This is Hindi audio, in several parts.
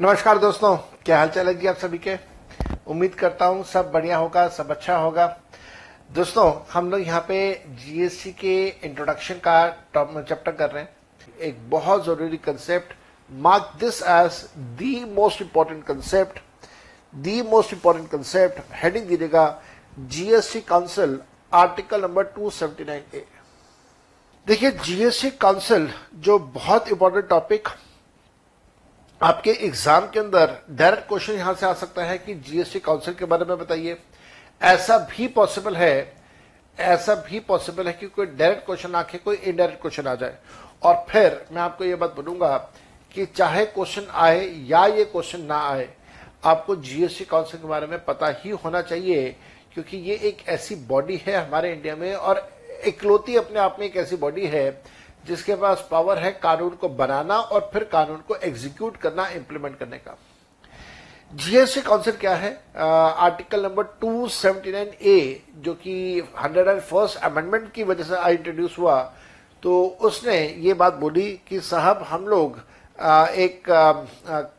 नमस्कार दोस्तों, क्या हाल चाल है जी आप सभी के। उम्मीद करता हूँ सब बढ़िया होगा, सब अच्छा होगा। दोस्तों हम लोग यहाँ पे जीएसटी के इंट्रोडक्शन का चैप्टर कर रहे हैं। एक बहुत जरूरी concept, mark this as the most important concept. The most important concept heading दीजिएगा GST council article number 279A। देखिए जीएसटी काउंसिल जो बहुत इंपॉर्टेंट टॉपिक आपके एग्जाम के अंदर डायरेक्ट क्वेश्चन यहां से आ सकता है कि जीएसटी काउंसिल के बारे में बताइए। ऐसा भी पॉसिबल है कि कोई डायरेक्ट क्वेश्चन आके कोई इनडायरेक्ट क्वेश्चन आ जाए। और फिर मैं आपको ये बात बोलूंगा कि चाहे क्वेश्चन आए या ये क्वेश्चन ना आए, आपको जीएसटी काउंसिल के बारे में पता ही होना चाहिए, क्योंकि ये एक ऐसी बॉडी है हमारे इंडिया में और इकलौती अपने आप में एक ऐसी बॉडी है जिसके पास पावर है कानून को बनाना और फिर कानून को एग्जीक्यूट करना, इंप्लीमेंट करने का। जीएसटी काउंसिल क्या है? आर्टिकल नंबर 279A जो कि 101st Amendment की वजह से इंट्रोड्यूस हुआ, तो उसने ये बात बोली कि साहब हम लोग एक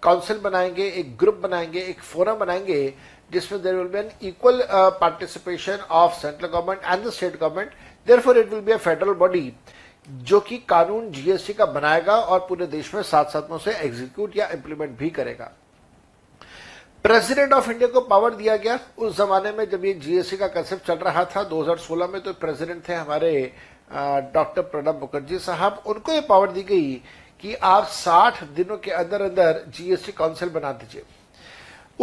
काउंसिल बनाएंगे, एक ग्रुप बनाएंगे, एक फोरम बनाएंगे जिसमें there will be an equal participation of central government and the state government, therefore it will be a federal body जो कि कानून जीएसटी का बनाएगा और पूरे देश में साथ साथ में उसे एग्जीक्यूट या इंप्लीमेंट भी करेगा। प्रेसिडेंट ऑफ इंडिया को पावर दिया गया। उस जमाने में जब ये जीएसटी का कंसेप्ट चल रहा था 2016 में, तो प्रेसिडेंट थे हमारे डॉक्टर प्रणब मुखर्जी साहब। उनको ये पावर दी गई कि आप 60 दिनों के अंदर अंदर जीएसटी काउंसिल बना दीजिए।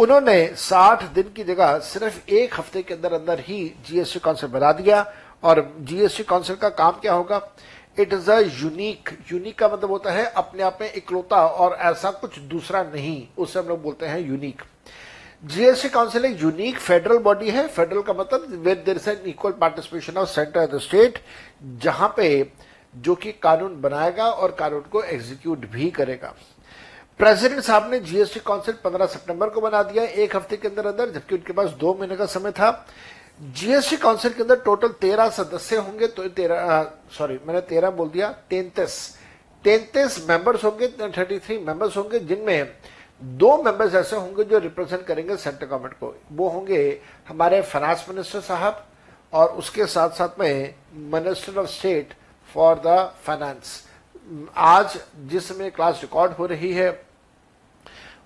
उन्होंने 60 दिन की जगह सिर्फ एक हफ्ते के अंदर अंदर ही जीएसटी काउंसिल बना दिया। और जीएसटी काउंसिल का काम क्या होगा? इट इज अ यूनिक का मतलब होता है अपने आप में इकलौता और ऐसा कुछ दूसरा नहीं, उसे हम लोग बोलते हैं यूनिक। जीएसटी काउंसिल एक यूनिक फेडरल बॉडी है। फेडरल का मतलब where there is an equal participation of centre and state, जहां पे जो कि कानून बनाएगा और कानून को एग्जीक्यूट भी करेगा। प्रेसिडेंट साहब ने जीएसटी काउंसिल 15 सितंबर को बना दिया, एक हफ्ते के अंदर अंदर, जबकि उनके पास 2 महीने का समय था। जीएसटी काउंसिल के अंदर टोटल 13 सदस्य होंगे, तो 33 मेंबर्स होंगे, 33 मेंबर्स होंगे, जिनमें 2 मेंबर्स ऐसे होंगे जो रिप्रेजेंट करेंगे सेंट्रल गवर्नमेंट को। वो होंगे हमारे फाइनेंस मिनिस्टर साहब और उसके साथ साथ में minister of state for the finance. आज जिस समय क्लास रिकॉर्ड हो रही है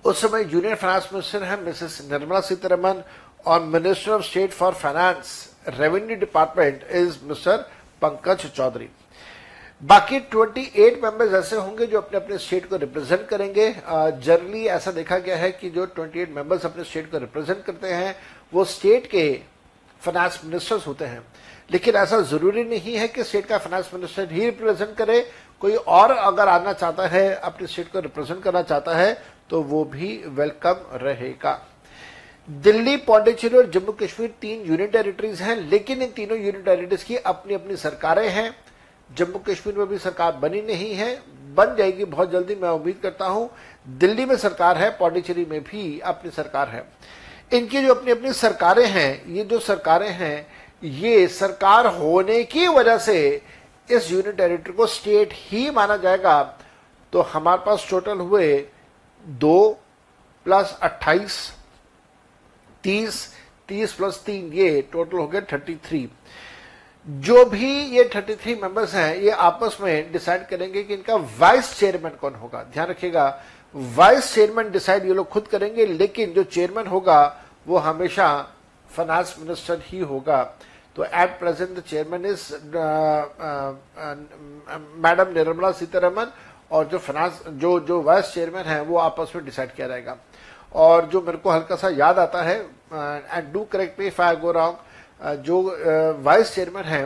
उस समय जूनियर फाइनेंस मिनिस्टर है मिसेस निर्मला सीतारमन और minister of state for finance revenue department is Mr Pankaj Chaudhary. बाकी 28 मेंबर्स ऐसे होंगे जो अपने अपने स्टेट को रिप्रेजेंट करेंगे। जनरली ऐसा देखा गया है कि जो 28 मेंबर्स अपने स्टेट को रिप्रेजेंट करते हैं वो स्टेट के फाइनेंस मिनिस्टर्स होते हैं, लेकिन ऐसा जरूरी नहीं है कि स्टेट का फाइनेंस मिनिस्टर ही रिप्रेजेंट करे। कोई और अगर आना चाहता है, अपने स्टेट को रिप्रेजेंट करना चाहता है, तो वो भी वेलकम रहेगा। दिल्ली, पौंडीचेरी और जम्मू कश्मीर 3 यूनियन टेरिटरीज हैं, लेकिन इन तीनों यूनियन टेरिटरीज की अपनी अपनी सरकारें हैं। जम्मू कश्मीर में भी सरकार बनी नहीं है, बन जाएगी बहुत जल्दी, मैं उम्मीद करता हूं। दिल्ली में सरकार है, पौंडीचेरी में भी अपनी सरकार है। इनकी जो अपनी अपनी सरकारें हैं, ये जो सरकारें हैं, ये सरकार होने की वजह से इस यूनियन टेरिटरी को स्टेट ही माना जाएगा। तो हमारे पास टोटल हुए 2 + 28, 30 + 3, ये टोटल हो गया 33। जो भी ये 33 मेंबर्स हैं, ये आपस में डिसाइड करेंगे कि इनका वाइस चेयरमैन कौन होगा। ध्यान रखिएगा, वाइस चेयरमैन डिसाइड ये लोग खुद करेंगे, लेकिन जो चेयरमैन होगा वो हमेशा फाइनेंस मिनिस्टर ही होगा। तो at present the chairman is madam Nirmala Sitharaman, और जो फाइनेंस जो वाइस चेयरमैन है वो आपस में डिसाइड किया जाएगा। और जो मेरे को हल्का सा याद आता है, and do correct me if I go wrong, जो वाइस चेयरमैन हैं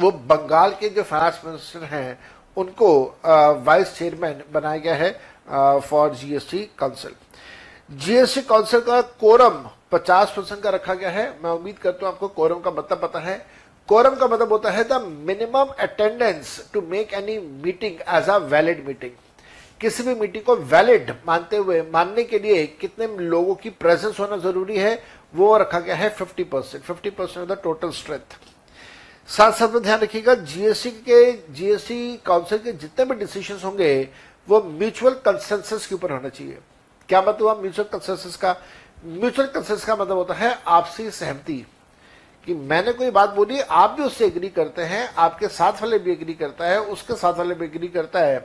वो बंगाल के जो फाइनेंस मिनिस्टर हैं उनको वाइस चेयरमैन बनाया गया है for GST council. GST council का कोरम 50% का रखा गया है। मैं उम्मीद करता हूँ आपको कोरम का मतलब पता है। कोरम का मतलब होता है the minimum attendance to make any meeting as a valid meeting. किसी भी मीटिंग को वैलिड मानने के लिए कितने लोगों की प्रेजेंस होना जरूरी है, वो रखा गया है 50%। 50% ऑफ द टोटल स्ट्रेंथ। साथ साथ में ध्यान रखिएगा जीएसटी काउंसिल के जितने भी डिसीजंस होंगे वो म्यूचुअल कंसेंसस के ऊपर होना चाहिए। क्या मतलब हुआ म्यूचुअल कंसेंसस का? म्यूचुअल कंसेंसस का मतलब होता है आपसी सहमति, कि मैंने कोई बात बोली, आप भी उससे एग्री करते हैं, आपके साथ वाले भी एग्री करता है, उसके साथ वाले भी एग्री करता है,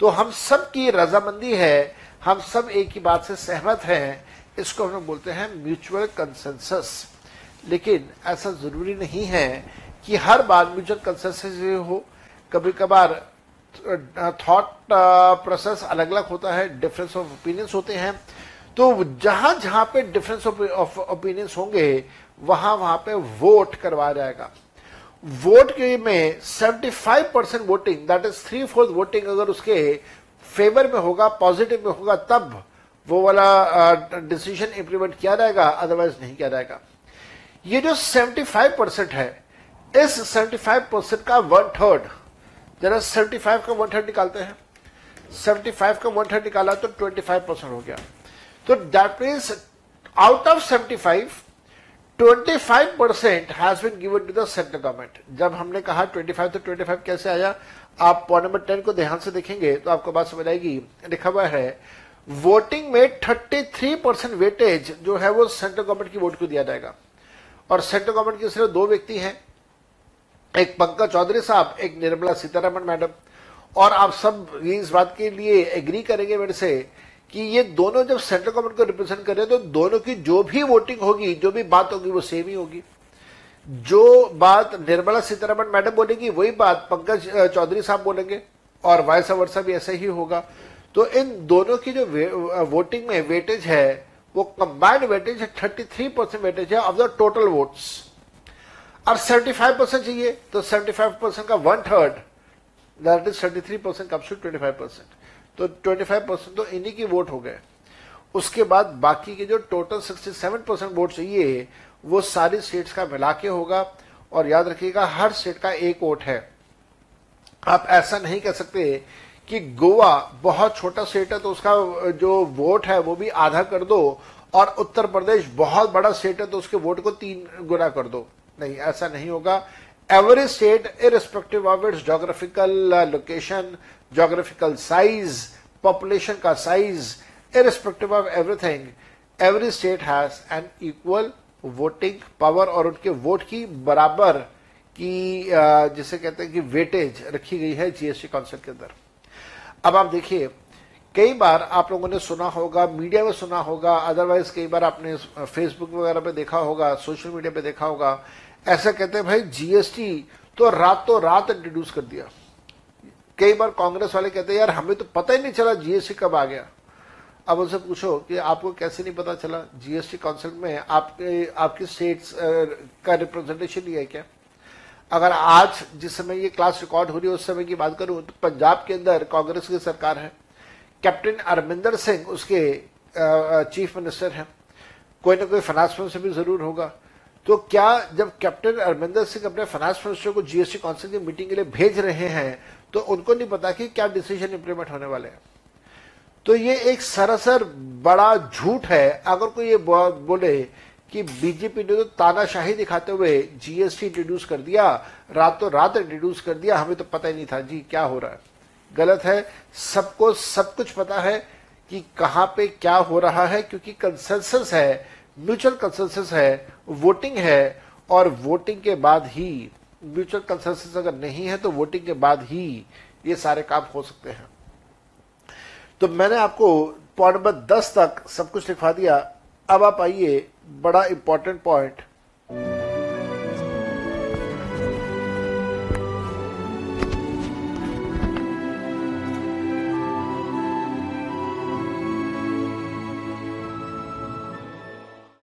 तो हम सब की रजामंदी है, हम सब एक ही बात से सहमत हैं, इसको हम बोलते हैं म्यूचुअल कंसेंसस। लेकिन ऐसा जरूरी नहीं है कि हर बार म्यूचुअल कंसेंसस हो, कभी कभार थॉट प्रोसेस अलग अलग होता है, डिफरेंस ऑफ ओपिनियंस होते हैं, तो जहां जहां पे डिफरेंस ऑफ ओपिनियंस होंगे वहां वहां पे वोट करवाया जाएगा। वोट के में 75% वोटिंग, दैट इज 3/4 वोटिंग अगर उसके फेवर में होगा, पॉजिटिव में होगा, तब वो वाला डिसीजन इंप्लीमेंट किया जाएगा, अदरवाइज नहीं किया जाएगा। ये जो 75% है, इस 75% का 1/3, जरा 75 का 1/3 निकालते हैं, 75 का 1/3 निकाला तो 25% हो गया, तो that means out of 75, 25% has been given to the central government. जब हमने कहा 25 तो 25 कैसे आया, आप पॉइंट नंबर 10 को ध्यान से देखेंगे तो आपको बात समझ आएगी। लिखा हुआ है वोटिंग में 33% वेटेज जो है वो सेंट्रल गवर्नमेंट की वोट को दिया जाएगा, और सेंट्रल गवर्नमेंट के सिर्फ 2 व्यक्ति हैं, एक पंकज चौधरी साहब, एक निर्मला सीतारमण मैडम, और आप सब इस बात के लिए एग्री करेंगे मेरे से कि ये दोनों जब सेंट्रल गवर्नमेंट को रिप्रेजेंट कर रहे हैं तो दोनों की जो भी वोटिंग होगी, जो भी बात होगी, वो सेम ही होगी। जो बात निर्मला सीतारमण मैडम बोलेंगी वही बात पंकज चौधरी साहब बोलेंगे, और वाइस वर्सा भी ऐसा ही होगा। तो इन दोनों की जो वोटिंग में वेटेज है वो कंबाइंड वेटेज 33% वेटेज है ऑफ द टोटल वोट्स। अब 75% चाहिए तो 75% का 1/3 दैट इज 33% कम्स टू 25%, तो 25% तो इन्हीं की वोट हो गए। उसके बाद बाकी के जो टोटल 67% वोट चाहिए वो सारी स्टेट्स का मिला के होगा, और याद रखिएगा हर स्टेट का एक वोट है। आप ऐसा नहीं कह सकते कि गोवा बहुत छोटा स्टेट है तो उसका जो वोट है वो भी आधा कर दो, और उत्तर प्रदेश बहुत बड़ा स्टेट है तो उसके वोट को 3 गुना कर दो, नहीं, ऐसा नहीं होगा। Every state irrespective of its geographical location, geographical size, population का size, irrespective of everything, every state has an equal voting power, और उनके वोट की बराबर की जिसे कहते हैं कि वेटेज रखी गई है जीएसटी काउंसिल के अंदर। अब आप देखिए, कई बार आप लोगों ने सुना होगा, मीडिया में सुना होगा, अदरवाइज कई बार आपने फेसबुक वगैरह पे देखा होगा, सोशल मीडिया पे देखा होगा, ऐसा कहते हैं भाई जीएसटी तो रात इंट्रोड्यूस कर दिया। कई बार कांग्रेस वाले कहते हैं यार हमें तो पता ही नहीं चला जीएसटी कब आ गया। अब उनसे पूछो कि आपको कैसे नहीं पता चला, जीएसटी काउंसिल में आपकी स्टेट्स का रिप्रेजेंटेशन नहीं है क्या? अगर आज जिस समय ये क्लास रिकॉर्ड हो रही है उस समय की बात करूं तो पंजाब के अंदर कांग्रेस की सरकार है, कैप्टन अमरिंदर सिंह उसके चीफ मिनिस्टर हैं, कोई ना कोई फाइनेंस मिनिस्टर भी जरूर होगा। तो क्या जब कैप्टन अमरिंदर सिंह अपने फाइनेंस मिनिस्टर को जीएसटी काउंसिल की मीटिंग के लिए भेज रहे हैं तो उनको नहीं पता कि क्या डिसीजन इंप्लीमेंट होने वाले हैं? तो ये एक सरासर बड़ा झूठ है। अगर कोई ये बोले कि बीजेपी ने तो तानाशाही दिखाते हुए जीएसटी इंट्रोड्यूस कर दिया, रातों रात इंट्रोड्यूस कर दिया, हमें तो पता ही नहीं था, जी क्या हो रहा है? गलत है, सबको सब कुछ पता है कि कहां पे क्या हो रहा है, क्योंकि कंसेंसस है, म्यूचुअल कंसेंसस है, वोटिंग है, और वोटिंग के बाद ही, म्यूचुअल कंसेंसस अगर नहीं है तो वोटिंग के बाद ही ये सारे काम हो सकते हैं। तो मैंने आपको पॉइंट नंबर 10 तक सब कुछ लिखवा दिया। अब आप आइए, बड़ा इंपॉर्टेंट पॉइंट,